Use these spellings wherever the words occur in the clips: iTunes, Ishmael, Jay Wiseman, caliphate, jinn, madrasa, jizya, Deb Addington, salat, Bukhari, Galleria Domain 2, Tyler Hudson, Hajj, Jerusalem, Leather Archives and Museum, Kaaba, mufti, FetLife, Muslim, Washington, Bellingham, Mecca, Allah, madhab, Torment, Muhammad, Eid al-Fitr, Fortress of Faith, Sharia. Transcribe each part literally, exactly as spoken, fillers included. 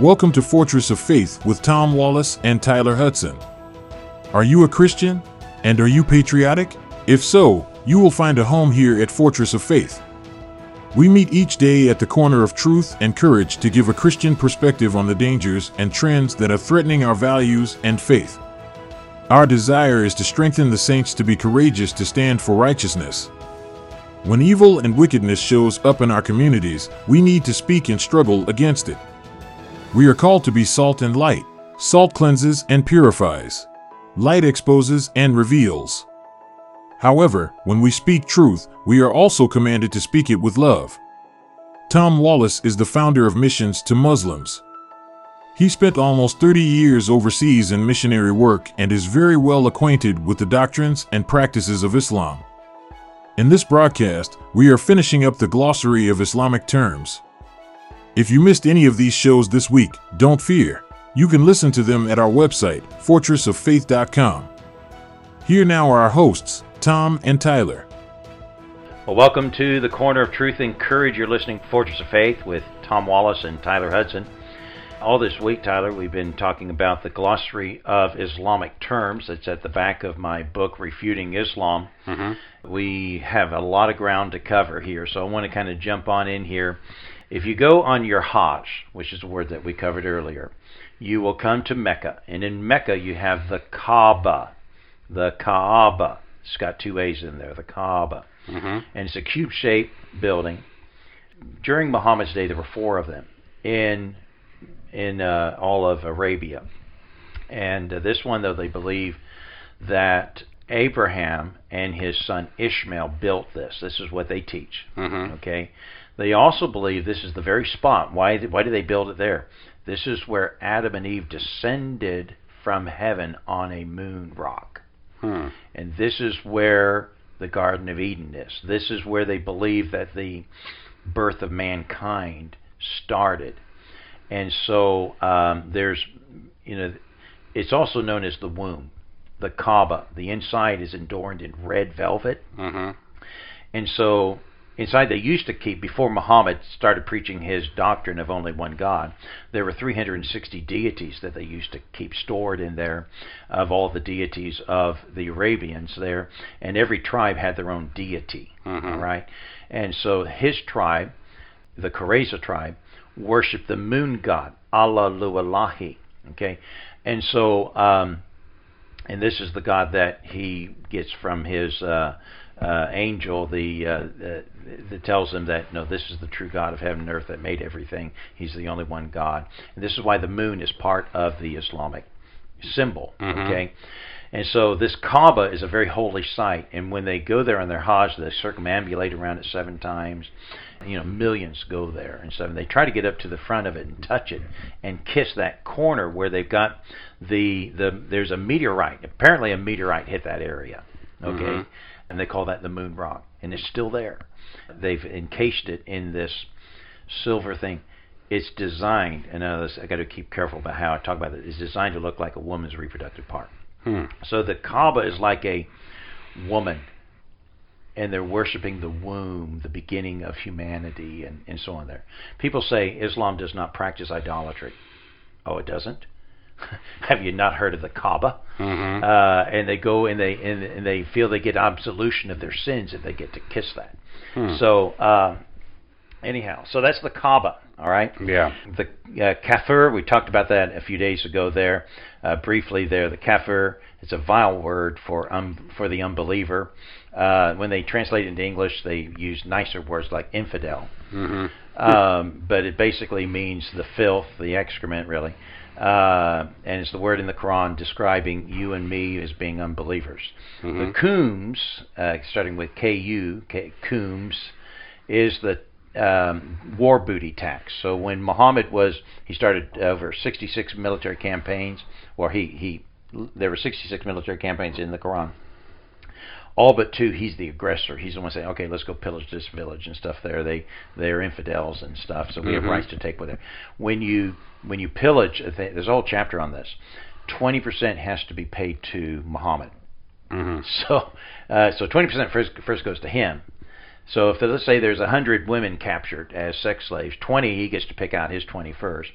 Welcome to Fortress of Faith with Tom Wallace and Tyler Hudson. Are you a Christian? And are you patriotic? If so, you will find a home here at Fortress of Faith. We meet each day at the corner of truth and courage to give a Christian perspective on the dangers and trends that are threatening our values and faith. Our desire is to strengthen the saints to be courageous to stand for righteousness. When evil and wickedness shows up in our communities, we need to speak and struggle against it. We are called to be salt and light. Salt cleanses and purifies. Light exposes and reveals. However, when we speak truth, we are also commanded to speak it with love. Tom Wallace is the founder of Missions to Muslims. He spent almost thirty years overseas in missionary work and is very well acquainted with the doctrines and practices of Islam. In this broadcast, we are finishing up the glossary of Islamic terms. If you missed any of these shows this week, don't fear. You can listen to them at our website, Fortress of Faith dot com. Here now are our hosts, Tom and Tyler. Well, welcome to the Corner of Truth and Courage. You're listening to Fortress of Faith with Tom Wallace and Tyler Hudson. All this week, Tyler, we've been talking about the glossary of Islamic terms. It's at the back of my book, Refuting Islam. Mm-hmm. We have a lot of ground to cover here, so I want to kind of jump on in here. If you go on your Hajj, which is a word that we covered earlier, you will come to Mecca. And in Mecca, you have the Kaaba. The Kaaba. It's got two A's in there, the Kaaba. Mm-hmm. And it's a cube-shaped building. During Muhammad's day, there were four of them in in uh, all of Arabia. And uh, this one, though, they believe that Abraham and his son Ishmael built this. This is what they teach. Mm-hmm. Okay. They also believe this is the very spot. Why, why do they build it there? This is where Adam and Eve descended from heaven on a moon rock. Hmm. And this is where the Garden of Eden is. This is where they believe that the birth of mankind started. And so um, there's, you know, it's also known as the womb, the Kaaba. The inside is adorned in red velvet. Mm-hmm. And so inside, they used to keep, before Muhammad started preaching his doctrine of only one God, there were three hundred sixty deities that they used to keep stored in there, of all the deities of the Arabians there, and every tribe had their own deity, mm-hmm. right? And so his tribe, the Qurayza tribe, worshipped the moon god, Allah Lu'alahi, okay? And so, um, and this is the god that he gets from his Uh, Uh, angel the, uh, the, the tells him that no, this is the true God of heaven and earth that made everything. He's the only one God. And this is why the moon is part of the Islamic symbol. Mm-hmm. Okay, and so this Kaaba is a very holy site. And when they go there on their Hajj, they circumambulate around it seven times. You know, millions go there and seven. They try to get up to the front of it and touch it and kiss that corner where they've got the the. There's a meteorite. Apparently, a meteorite hit that area. Okay. Mm-hmm. And they call that the moon rock. And it's still there. They've encased it in this silver thing. It's designed, and I've got to keep careful about how I talk about it, it's designed to look like a woman's reproductive part. Hmm. So the Kaaba is like a woman. And they're worshiping the womb, the beginning of humanity, and, and so on there. People say Islam does not practice idolatry. Oh, it doesn't? Have you not heard of the Kaaba? Mm-hmm. Uh, and they go and they and, and they feel they get absolution of their sins if they get to kiss that. Hmm. So uh, anyhow, so that's the Kaaba. All right. Yeah. The uh, Kafir, we talked about that a few days ago. There, uh, briefly there, the Kafir. It's a vile word for um for the unbeliever. Uh, when they translate it into English, they use nicer words like infidel. Mm-hmm. Um, but it basically means the filth, the excrement, really. Uh, and it's the word in the Quran describing you and me as being unbelievers. Mm-hmm. The Qums, uh, starting with K U, K- Qums, is the um, war booty tax. So when Muhammad was, he started over sixty-six military campaigns, or he, he there were sixty-six military campaigns in the Quran. All but two, he's the aggressor. He's the one saying, okay, let's go pillage this village and stuff there. They, they're infidels and stuff, so we mm-hmm. have rights to take with them. When you when you pillage, there's a whole chapter on this, twenty percent has to be paid to Muhammad. Mm-hmm. So uh, so twenty percent first, first goes to him. So if, let's say, there's one hundred women captured as sex slaves, twenty, he gets to pick out his twenty-first.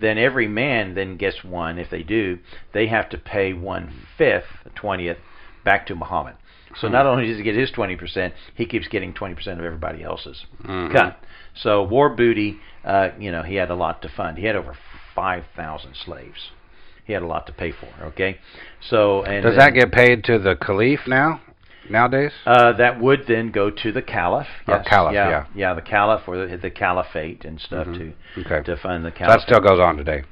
Then every man then gets one. If they do, they have to pay one-fifth, a twentieth, back to Muhammad. So not only does he get his twenty percent, he keeps getting twenty percent of everybody else's mm-hmm. cut. So war booty, uh, you know, he had a lot to fund. He had over five thousand slaves. He had a lot to pay for, okay? So and does that then, get paid to the caliph now? Nowadays? Uh, that would then go to the caliph. Yes. Oh, caliph, yeah. Yeah, yeah the caliph or the, the caliphate and stuff mm-hmm. to, okay. to fund the caliphate. So that still goes on today.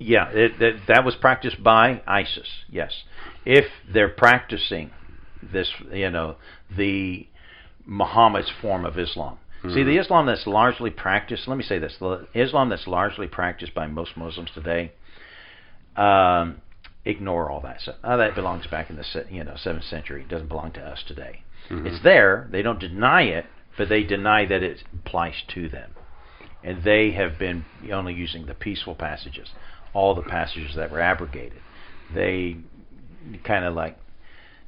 Yeah, it, it, that was practiced by ISIS, yes. If they're practicing this, you know, the Muhammad's form of Islam. Mm-hmm. See, the Islam that's largely practiced, let me say this, the Islam that's largely practiced by most Muslims today, um, ignore all that stuff. Oh, that belongs back in the you know seventh century. It doesn't belong to us today. Mm-hmm. It's there. They don't deny it, but they deny that it applies to them. And they have been only using the peaceful passages, all the passages that were abrogated. They kind of like,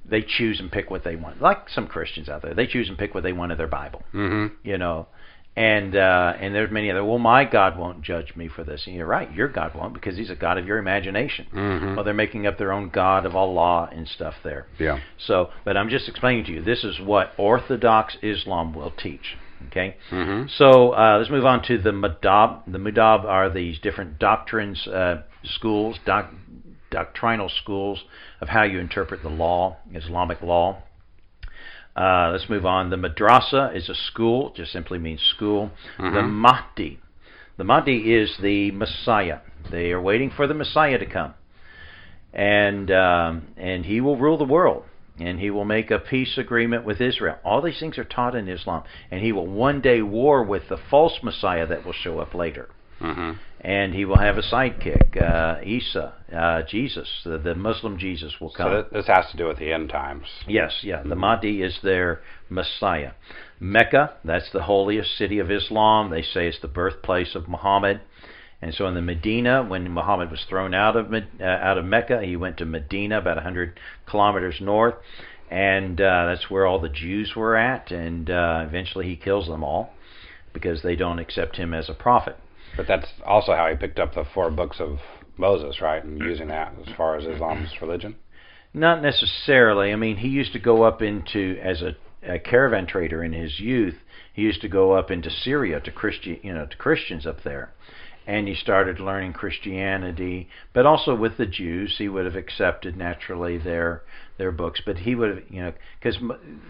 they choose and pick what they want. Like some Christians out there, they choose and pick what they want of their Bible. Mm-hmm. You know, and uh, and there's many other. Well, my God won't judge me for this. And you're right, your God won't, because He's a God of your imagination. Mm-hmm. Well, they're making up their own God of Allah and stuff there. Yeah. So, but I'm just explaining to you, this is what Orthodox Islam will teach. Okay. Mm-hmm. So uh, let's move on to the madhab. The madhab are these different doctrines, uh, schools, doc. doctrinal schools of how you interpret the law, Islamic law. Uh, let's move on. The madrasa is a school, just simply means school. Mm-hmm. The Mahdi. The Mahdi is the Messiah. They are waiting for the Messiah to come. And um, and he will rule the world. And he will make a peace agreement with Israel. All these things are taught in Islam. And he will one day war with the false Messiah that will show up later. Mm-hmm. And he will have a sidekick, uh, Isa, uh, Jesus, the, the Muslim Jesus will come. So this has to do with the end times. Yes, yeah. Mm-hmm. The Mahdi is their Messiah. Mecca, that's the holiest city of Islam. They say it's the birthplace of Muhammad. And so in the Medina, when Muhammad was thrown out of uh, out of Mecca, he went to Medina, about one hundred kilometers north. And uh, that's where all the Jews were at. And uh, eventually he kills them all because they don't accept him as a prophet. But that's also how he picked up the four books of Moses, right? And using that as far as Islam's religion? Not necessarily. I mean, he used to go up into, as a, a caravan trader in his youth, he used to go up into Syria to Christi- you know, to Christians up there. And he started learning Christianity, but also with the Jews, he would have accepted naturally their their books. But he would have, you know, because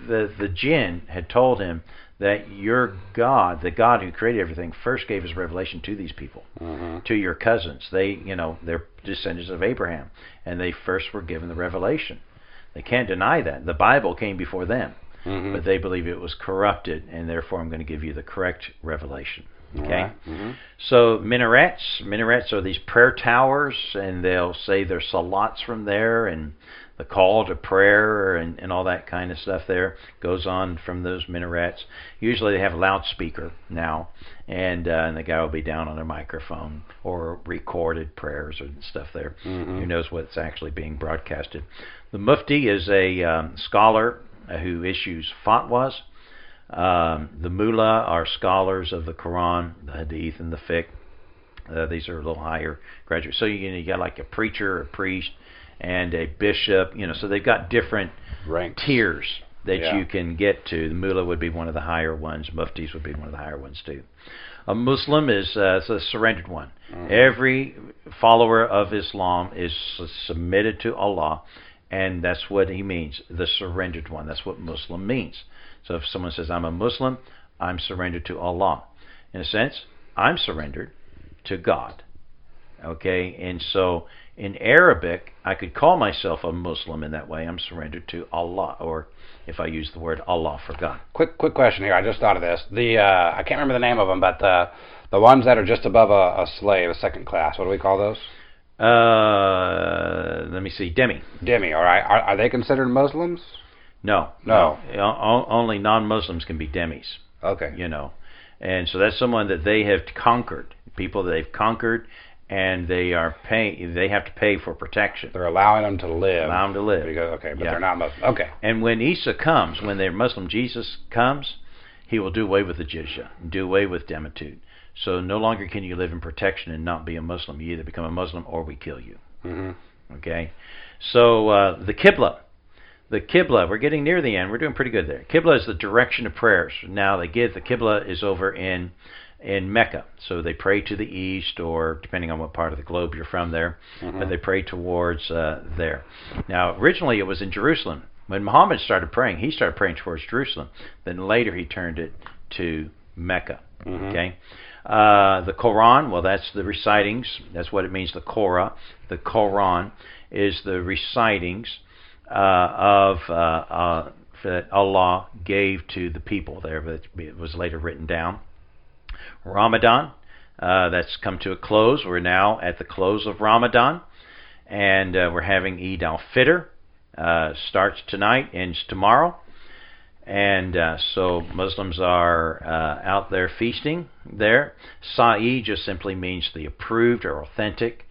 the the jinn had told him that your God, the God who created everything, first gave His revelation to these people, mm-hmm. to your cousins. They, you know, they're descendants of Abraham, and they first were given the revelation. They can't deny that. The Bible came before them, mm-hmm. but they believe it was corrupted, and therefore I'm going to give you the correct revelation. Okay, right. Mm-hmm. So minarets, minarets are these prayer towers, and they'll say their salats from there, and the call to prayer, and, and all that kind of stuff there goes on from those minarets. Usually they have a loudspeaker now, and, uh, and the guy will be down on a microphone, or recorded prayers and stuff there. Mm-hmm. Who knows what's actually being broadcasted. The mufti is a um, scholar who issues fatwas. Um, the mullah are scholars of the Quran, the Hadith, and the fiqh. Uh, these are a little higher graduates. So you, you got like a preacher, a priest, and a bishop. You know, so they've got different ranks, tiers that yeah. you can get to. The mullah would be one of the higher ones. Muftis would be one of the higher ones too. A Muslim is uh, a surrendered one. Mm-hmm. Every follower of Islam is submitted to Allah, and that's what he means, the surrendered one. That's what Muslim means. So if someone says, I'm a Muslim, I'm surrendered to Allah. In a sense, I'm surrendered to God. Okay, and so in Arabic, I could call myself a Muslim in that way. I'm surrendered to Allah, or if I use the word Allah for God. Quick quick question here. I just thought of this. The uh, I can't remember the name of them, but the, the ones that are just above a, a slave, a second class, what do we call those? Uh, let me see. Demi. Demi, all right. Are, are they considered Muslims? No, no. no. Only non-Muslims can be demis. Okay. You know, and so that's someone that they have conquered, people that they've conquered, and they are pay. They have to pay for protection. They're allowing them to live. Allow them to live. Because, okay, but yeah. they're not Muslim. Okay. And when Isa comes, when their Muslim Jesus comes, He will do away with the jizya, do away with demutude. So no longer can you live in protection and not be a Muslim. You either become a Muslim or we kill you. Mm-hmm. Okay? So uh, the qibla. The qibla, we're getting near the end. We're doing pretty good there. Qibla is the direction of prayers. Now they give, the qibla is over in in Mecca. So they pray to the east, or depending on what part of the globe you're from there, mm-hmm. but they pray towards uh, there. Now originally it was in Jerusalem. When Muhammad started praying, he started praying towards Jerusalem. Then later he turned it to Mecca. Mm-hmm. Okay? Uh, the Quran, well, that's the recitings. That's what it means, the Korah. The Quran is the recitings uh, of uh, uh, that Allah gave to the people there, but it was later written down. Ramadan, uh, that's come to a close. We're now at the close of Ramadan, and uh, we're having Eid al-Fitr. Uh, starts tonight, ends tomorrow. And uh, so Muslims are uh, out there feasting there. Sa'i just simply means the approved or authentic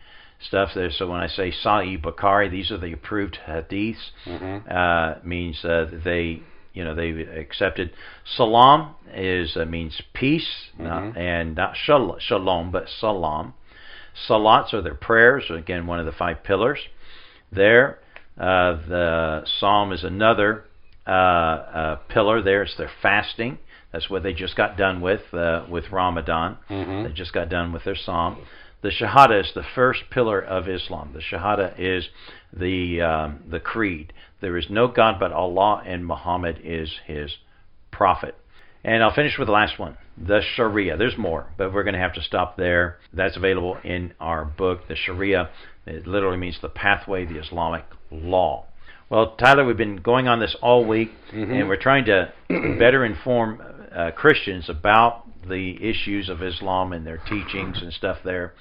stuff there. So when I say Sa'i Bukhari, these are the approved hadiths. Mm-hmm. Uh, means uh, they, you know, they accepted. Salam is uh, means peace, mm-hmm. not, and not shal- shalom, but salam. Salats are their prayers. Again, one of the five pillars there. Uh, the psalm is another uh, uh, pillar there. It's their fasting. That's what they just got done with, uh, with Ramadan. Mm-hmm. They just got done with their psalm. The Shahada is the first pillar of Islam. The Shahada is the um, the creed. There is no God but Allah, and Muhammad is his prophet. And I'll finish with the last one, the Sharia. There's more, but we're going to have to stop there. That's available in our book, the Sharia. It literally means the pathway, the Islamic law. Well, Tyler, we've been going on this all week, mm-hmm. and we're trying to better inform uh, Christians about the issues of Islam and their teachings and stuff there.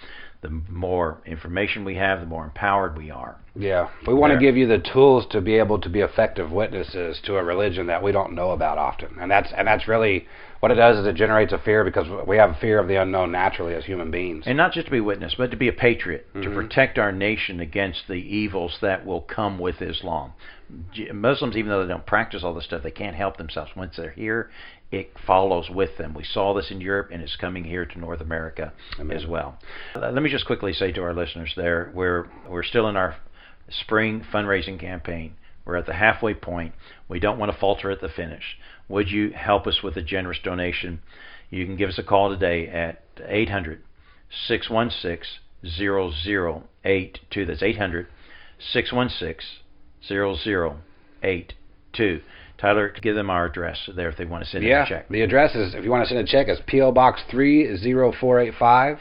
The more information we have, the more empowered we are. Yeah, we want there. to give you the tools to be able to be effective witnesses to a religion that we don't know about often. And that's and that's really what it does, is it generates a fear, because we have a fear of the unknown naturally as human beings. And not just to be witness, but to be a patriot, mm-hmm. to protect our nation against the evils that will come with Islam. Muslims, even though they don't practice all this stuff, they can't help themselves. Once they're here, it follows with them. We saw this in Europe, and it's coming here to North America Amen. As well. Let me just quickly say to our listeners there, we're we're still in our spring fundraising campaign. We're at the halfway point. We don't want to falter at the finish. Would you help us with a generous donation? You can give us a call today at eight hundred, six one six, zero zero eight two. That's eight hundred, six one six, zero zero eight two. Tyler, give them our address there if they want to send yeah, in a check. Yeah, the address is, if you want to send a check, is P O. Box three oh four eight five.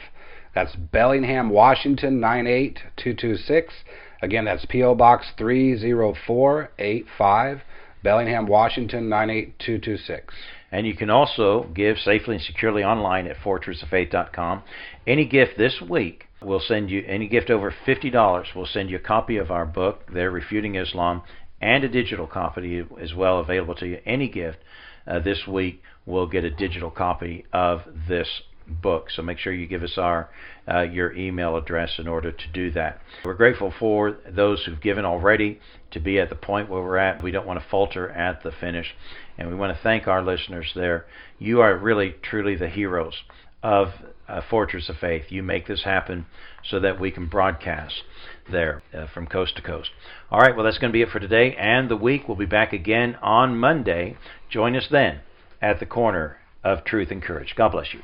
That's Bellingham, Washington, nine eight two two six. Again, that's P O. Box three oh four eight five, Bellingham, Washington, nine eight two two six. And you can also give safely and securely online at Fortress of Faith dot com. Any gift this week will send you, any gift over fifty dollars will send you a copy of our book, there, Refuting Islam, and a digital copy as well available to you. Any gift uh, this week will get a digital copy of this book. So make sure you give us our uh, your email address in order to do that. We're grateful for those who've given already to be at the point where we're at. We don't want to falter at the finish, and we want to thank our listeners there. You are really, truly the heroes of uh, Fortress of Faith. You make this happen so that we can broadcast there uh, from coast to coast. All right, well, that's going to be it for today and the week. We'll be back again on Monday. Join us then at the corner of truth and courage. God bless you.